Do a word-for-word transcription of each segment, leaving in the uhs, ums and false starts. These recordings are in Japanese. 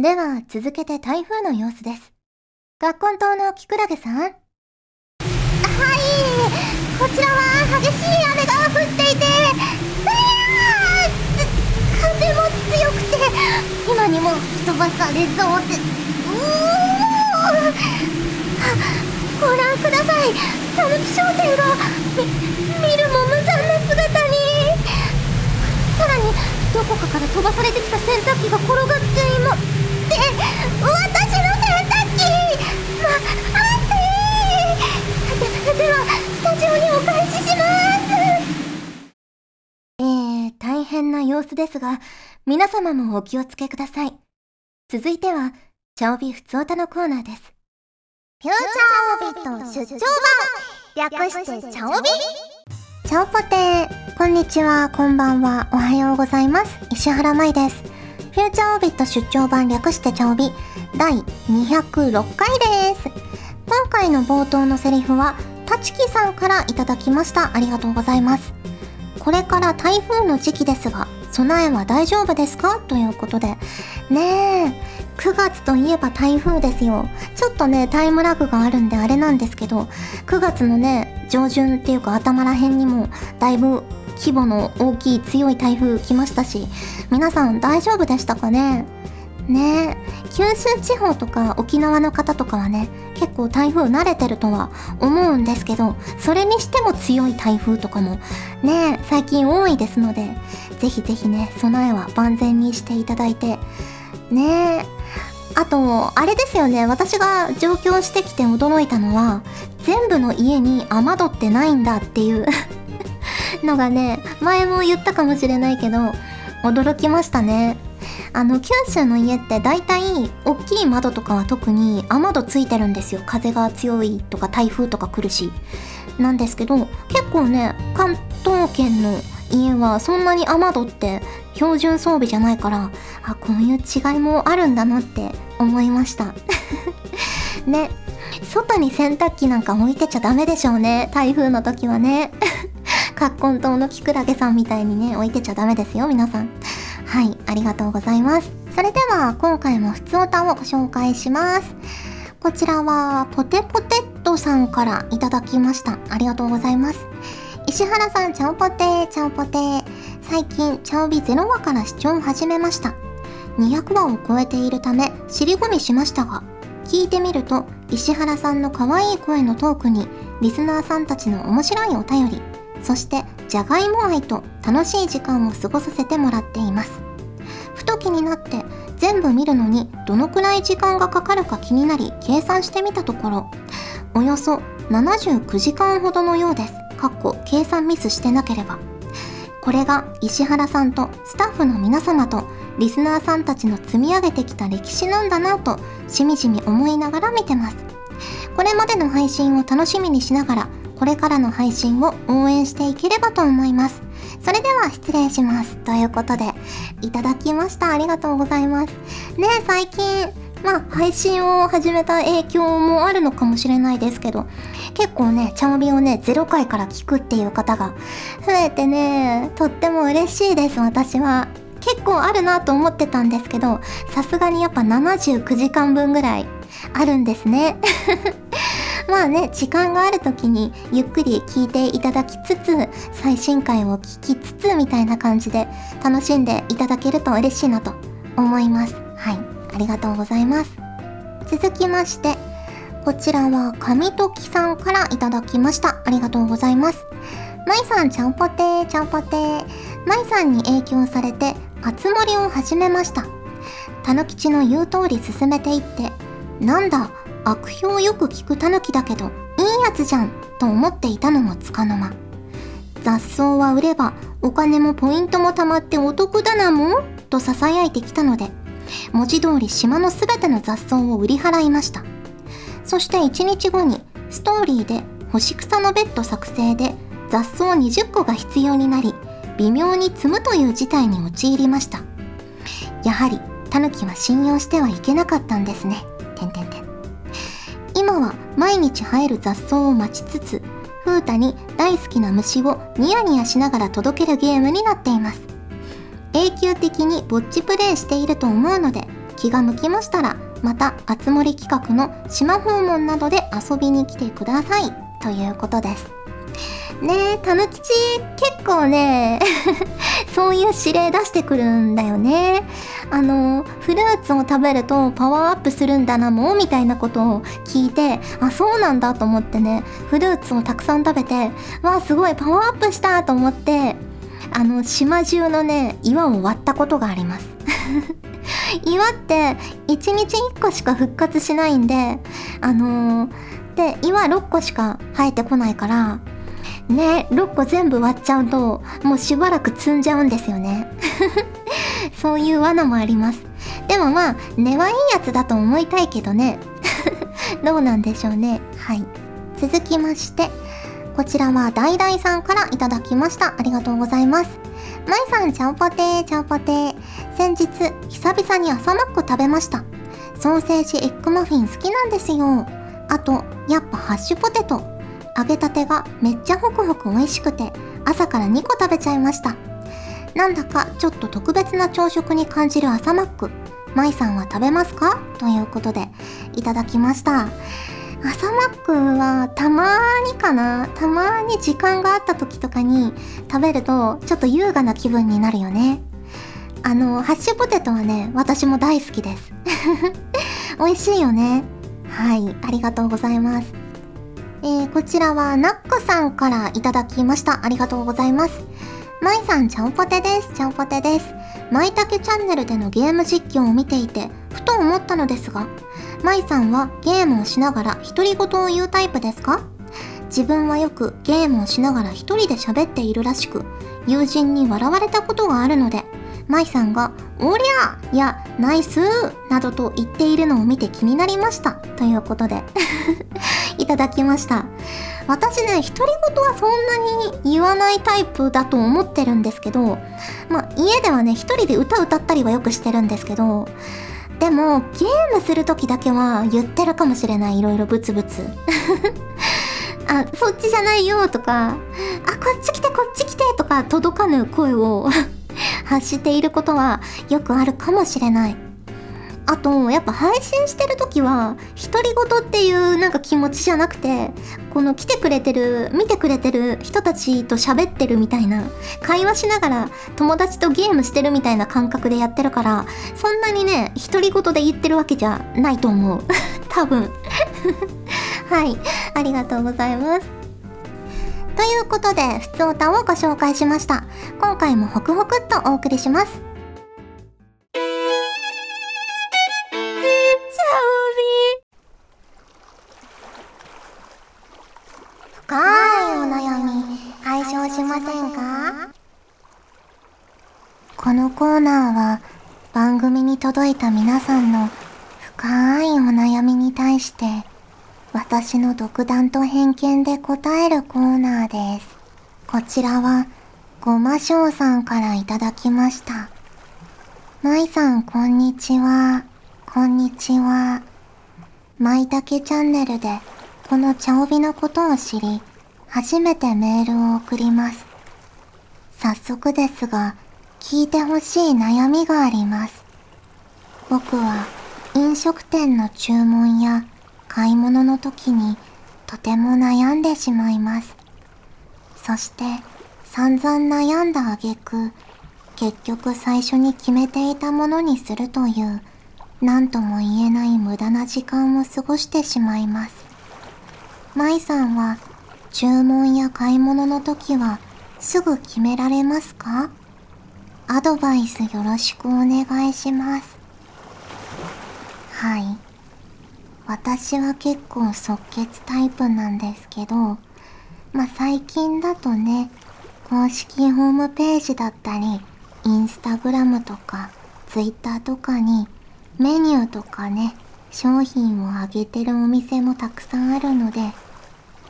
では続けて台風の様子です。学根島のキクラゲさん。はい、こちらは激しい雨が降っていて、うわー、風も強くて今にも吹き飛ばされそうで、うー、ご覧ください、たぬき商店がみ見るも無残な姿に。さらにどこかから飛ばされてきた洗濯機が転がっていまって、私の洗濯機、ま、あってー。 で, ではスタジオにお返しします。えー、大変な様子ですが、皆様もお気をつけください。続いてはチャオビふつおたのコーナーです。フューチャーオビット出張版、略してチャオビ。チャオポテー、こんにちは、こんばんは、おはようございます。石原舞です。フューチャーオービット出張版、略してチャオビだいにひゃくろっかいです。今回の冒頭のセリフはたちきさんからいただきました。ありがとうございます。これから台風の時期ですが、備えは大丈夫ですか、ということでね。えくがつといえば台風ですよ。ちょっとねタイムラグがあるんであれなんですけど、くがつのね上旬っていうか頭ら辺にもだいぶ規模の大きい強い台風来ましたし、皆さん大丈夫でしたかね。ねえ、九州地方とか沖縄の方とかはね結構台風慣れてるとは思うんですけど、それにしても強い台風とかもね最近多いですので、ぜひぜひね備えは万全にしていただいてね。えあとあれですよね、私が上京してきて驚いたのは、全部の家に雨戸ってないんだっていうのがね、前も言ったかもしれないけど驚きましたね。あの九州の家って大体大きい窓とかは特に雨戸ついてるんですよ。風が強いとか台風とか来るしなんですけど、結構ね関東圏の家はそんなに雨戸って標準装備じゃないから、あ、こういう違いもあるんだなって思いましたね。外に洗濯機なんか置いてちゃダメでしょうね、台風の時はねカッコン島のキクラゲさんみたいにね置いてちゃダメですよ皆さん。はい、ありがとうございます。それでは今回もふつおたをご紹介します。こちらはポテポテットさんからいただきました。ありがとうございます。石原さん、チャオポテー、チャオポテー。最近チャオビゼロわから視聴を始めました。にひゃくわを超えているため尻込みしましたが、聞いてみると石原さんの可愛い声のトークにリスナーさんたちの面白いお便り、そしてじゃがいも愛と楽しい時間を過ごさせてもらっています。ふと気になって全部見るのにどのくらい時間がかかるか気になり計算してみたところ、およそななじゅうきゅうじかんほどのようです。かっこ計算ミスしてなければ。これが石原さんとスタッフの皆様とリスナーさんたちの積み上げてきた歴史なんだなとしみじみ思いながら見てます。これまでの配信を楽しみにしながら、これからの配信を応援していければと思います。それでは失礼します、ということでいただきました。ありがとうございます。ねえ、最近まあ配信を始めた影響もあるのかもしれないですけど、結構ねチャオビをねゼロかいから聞くっていう方が増えてね、とっても嬉しいです。私は結構あるなと思ってたんですけど、さすがにやっぱななじゅうきゅうじかんぶんぐらいあるんですねまあね、時間がある時にゆっくり聞いていただきつつ、最新回を聞きつつみたいな感じで楽しんでいただけると嬉しいなと思います。はい、ありがとうございます。続きまして、こちらは神時さんからいただきました。ありがとうございます。まいさん、ちゃんぽてー、ちゃんぽてー。まいさんに影響されてあつ森を始めました。たぬきちの言う通り進めていって、なんだ悪評よく聞くたぬきだけどいいやつじゃんと思っていたのもつかの間、雑草は売ればお金もポイントも貯まってお得だなもんと囁いてきたので、文字通り島のすべての雑草を売り払いました。そしていちにちごにストーリーで干し草のベッド作成で雑草にじゅっこが必要になり、微妙に積むという事態に陥りました。やはりタヌキは信用してはいけなかったんですね。てんてんてん。今は毎日生える雑草を待ちつつ、風太に大好きな虫をニヤニヤしながら届けるゲームになっています。永久的にぼっちプレイしていると思うので、気が向きましたら、またあつ森企画の島訪問などで遊びに来てくださいということですね。えたぬきち結構ねそういう指令出してくるんだよね。あのフルーツを食べるとパワーアップするんだなもみたいなことを聞いて、あ、そうなんだと思ってね、フルーツをたくさん食べて、わーすごいパワーアップしたと思って、あの島中のね岩を割ったことがあります岩っていちにちいっこしか復活しないんで、あのー、で岩ろっこしか生えてこないからね、ろっこ全部割っちゃうともうしばらく積んじゃうんですよねそういう罠もあります。でもまあ根はいいやつだと思いたいけどねどうなんでしょうね。はい、続きまして、こちらはダイダイさんからいただきました。ありがとうございます。まいさん、ちゃんぽてー、ちゃんぽてー。先日久々に朝マック食べました。ソーセージエッグマフィン好きなんですよ。あとやっぱハッシュポテト、揚げたてがめっちゃホクホク美味しくて朝からにこ食べちゃいました。なんだかちょっと特別な朝食に感じる朝マック。まいさんは食べますかということでいただきました。朝マックはたまーにかな、たまーに時間があった時とかに食べるとちょっと優雅な気分になるよね。あのハッシュポテトはね、私も大好きです美味しいよね。はい、ありがとうございます。えー、こちらはナックさんからいただきました。ありがとうございます。まいさん、ちゃんぽてです、ちゃんぽてです。まいたけチャンネルでのゲーム実況を見ていてふと思ったのですが、まいさんはゲームをしながら独り言を言うタイプですか？自分はよくゲームをしながら一人で喋っているらしく、友人に笑われたことがあるので、まいさんがおりゃーやナイスーなどと言っているのを見て気になりましたということでいただきました。私ね、独り言はそんなに言わないタイプだと思ってるんですけど、まあ家ではね一人で歌歌ったりはよくしてるんですけど、でもゲームするときだけは言ってるかもしれない、いろいろブツブツあ、そっちじゃないよとか、あ、こっち来てこっち来てとか届かぬ声を発していることはよくあるかもしれない。あとやっぱ配信してるときは独り言っていうなんか気持ちじゃなくて、この来てくれてる見てくれてる人たちと喋ってるみたいな、会話しながら友達とゲームしてるみたいな感覚でやってるから、そんなにね独り言で言ってるわけじゃないと思う多分はい、ありがとうございます。ということでふつおたをご紹介しました。今回もホクホクっとお送りします。このコーナーは番組に届いた皆さんの深いお悩みに対して私の独断と偏見で答えるコーナーです。こちらはごましょうさんからいただきました。まいさん、こんにちは。こんにちは。まいたけチャンネルでこの茶帯のことを知り、初めてメールを送ります。早速ですが聞いてほしい悩みがあります。僕は飲食店の注文や買い物の時にとても悩んでしまいます。そして散々悩んだ挙句、結局最初に決めていたものにするという何とも言えない無駄な時間を過ごしてしまいます。まいさんは注文や買い物の時はすぐ決められますか？アドバイスよろしくお願いします。はい。私は結構即決タイプなんですけど、まあ最近だとね、公式ホームページだったり、インスタグラムとか、ツイッターとかに、メニューとかね、商品をあげてるお店もたくさんあるので、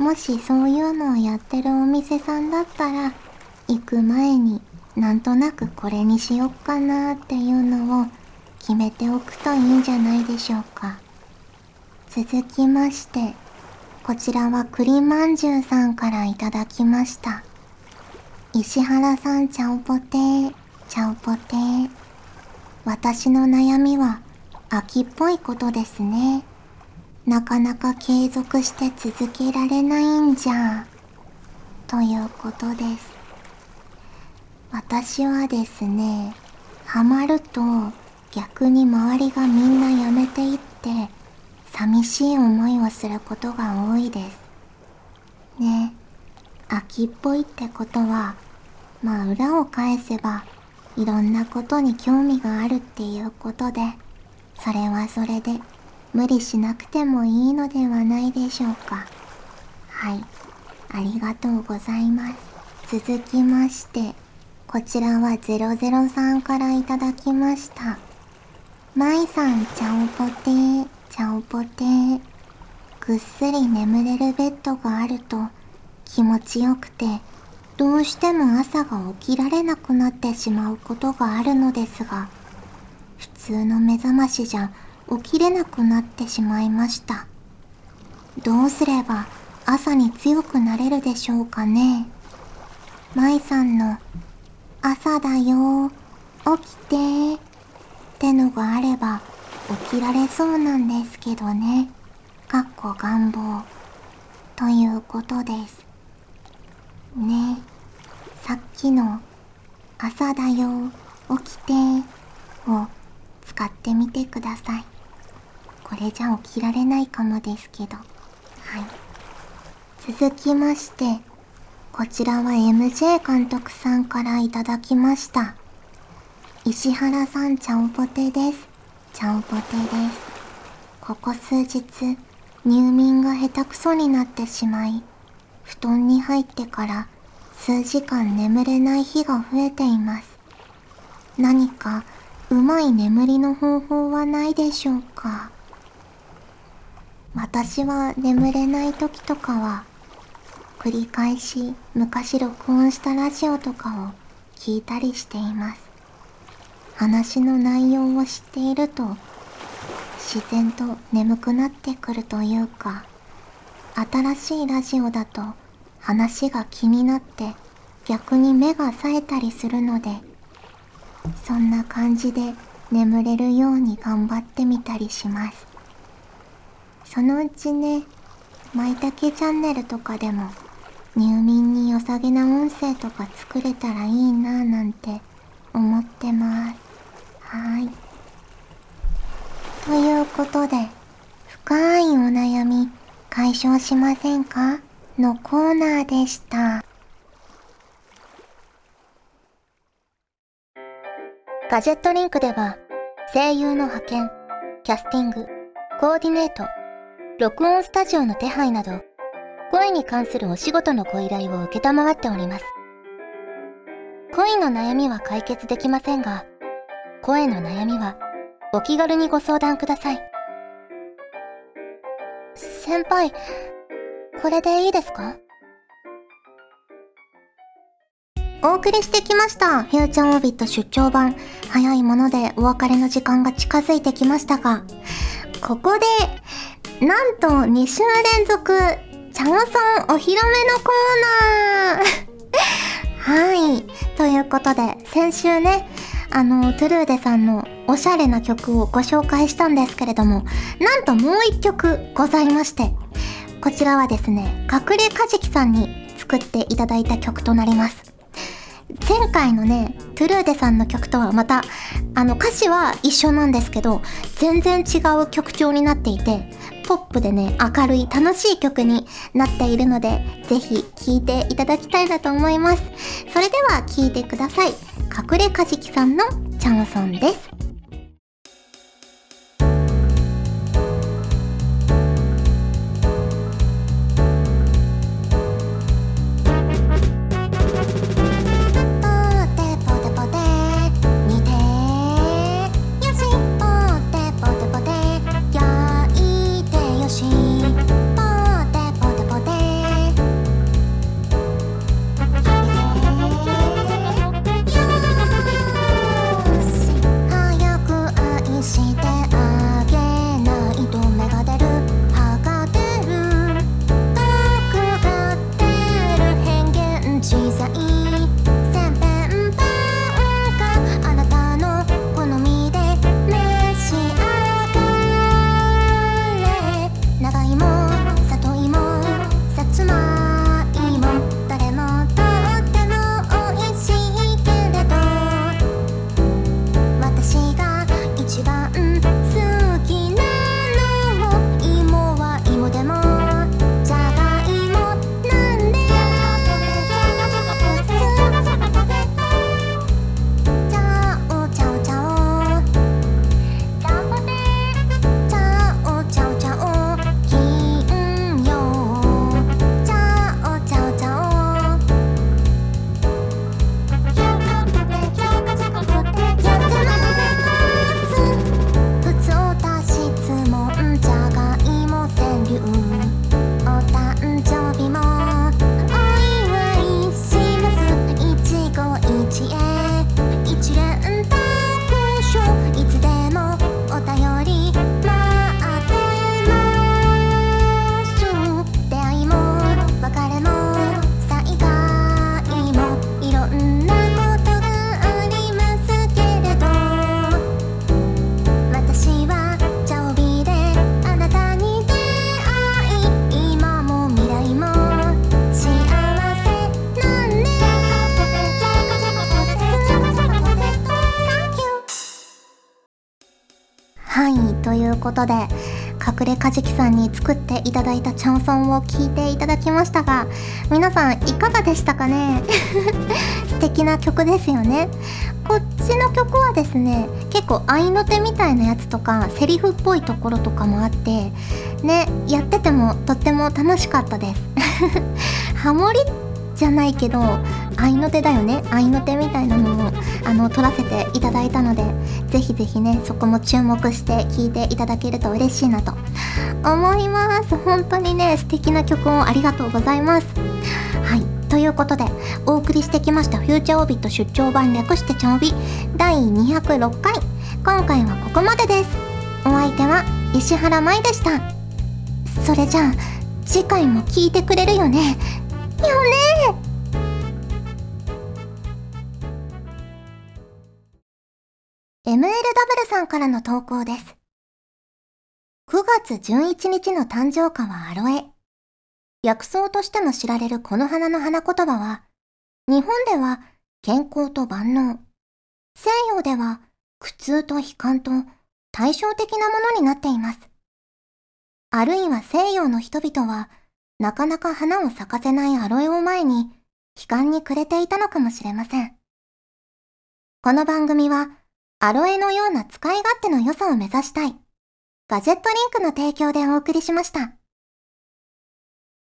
もしそういうのをやってるお店さんだったら、行く前に、なんとなくこれにしよっかなーっていうのを決めておくといいんじゃないでしょうか。続きまして、こちらは栗まんじゅうさんからいただきました。石原さん、ちゃんぽてー、ちゃんぽてー。私の悩みは秋っぽいことですね。なかなか継続して続けられないんじゃということです。私はですね、ハマると逆に周りがみんなやめていって寂しい思いをすることが多いですね。秋っぽいってことは、まあ裏を返せばいろんなことに興味があるっていうことで、それはそれで無理しなくてもいいのではないでしょうか。はい、ありがとうございます。続きまして、こちらはゼロゼロさんからいただきました。まいさん、ちゃおぽてー、ちゃおぽてー。ぐっすり眠れるベッドがあると気持ちよくて、どうしても朝が起きられなくなってしまうことがあるのですが、普通の目覚ましじゃ起きれなくなってしまいました。どうすれば朝に強くなれるでしょうかね。まいさんの朝だよー、起きてーってのがあれば起きられそうなんですけどね。かっこ願望ということですね。さっきの朝だよ起きてーを使ってみてください。これじゃ起きられないかもですけど。はい、続きまして、こちらは エムジェー 監督さんからいただきました。石原さん、ちゃおぽてです。ちゃおぽてです。ここ数日入眠が下手くそになってしまい、布団に入ってから数時間眠れない日が増えています。何かうまい眠りの方法はないでしょうか。私は眠れない時とかは、繰り返し昔録音したラジオとかを聞いたりしています。話の内容を知っていると自然と眠くなってくるというか、新しいラジオだと話が気になって逆に目が冴えたりするので、そんな感じで眠れるように頑張ってみたりします。そのうちね、まいたけチャンネルとかでも入眠に良さげな音声とか作れたらいいなぁなんて思ってます。はい、ということで、深いお悩み解消しませんかのコーナーでした。ガジェットリンクでは、声優の派遣、キャスティング、コーディネート、録音スタジオの手配など、声に関するお仕事のご依頼を受けたまわっております。声の悩みは解決できませんが、声の悩みはお気軽にご相談ください。先輩、これでいいですか？お送りしてきましたフューチャーオービット出張版。早いものでお別れの時間が近づいてきましたが、ここでなんとに週連続チャオソンお披露目のコーナーはい、ということで、先週ね、あのトゥルーデさんのおしゃれな曲をご紹介したんですけれども、なんともう一曲ございまして、こちらはですね、隠れカジキさんに作っていただいた曲となります。前回のね、トゥルーデさんの曲とはまた、あの歌詞は一緒なんですけど、全然違う曲調になっていて、ポップでね、明るい楽しい曲になっているので、ぜひ聴いていただきたいなと思います。それでは聴いてください。隠れカジキさんのチャンソンです。範囲ということで、隠れカジキさんに作っていただいたチャンソンを聴いていただきましたが、皆さんいかがでしたかね素敵な曲ですよね。こっちの曲はですね、結構合いの手みたいなやつとかセリフっぽいところとかもあってね、やっててもとっても楽しかったですハモリじゃないけど合いの手だよね、合いの手みたいなのをあの撮らせていただいたので、ぜひぜひね、そこも注目して聴いていただけると嬉しいなと思います。本当にね、素敵な曲をありがとうございます。はい、ということでお送りしてきましたフューチャーオービット出張版、略してちゃおびだいにひゃくろっかい、今回はここまでです。お相手は石原舞でした。それじゃあ次回も聴いてくれるよねよね。エムエルダブル さんからの投稿です。くがつじゅういちにちの誕生花はアロエ。薬草としても知られるこの花の花言葉は、日本では健康と万能、西洋では苦痛と悲観と対照的なものになっています。あるいは西洋の人々はなかなか花を咲かせないアロエを前に悲観に暮れていたのかもしれません。この番組はアロエのような使い勝手の良さを目指したいガジェットリンクの提供でお送りしました。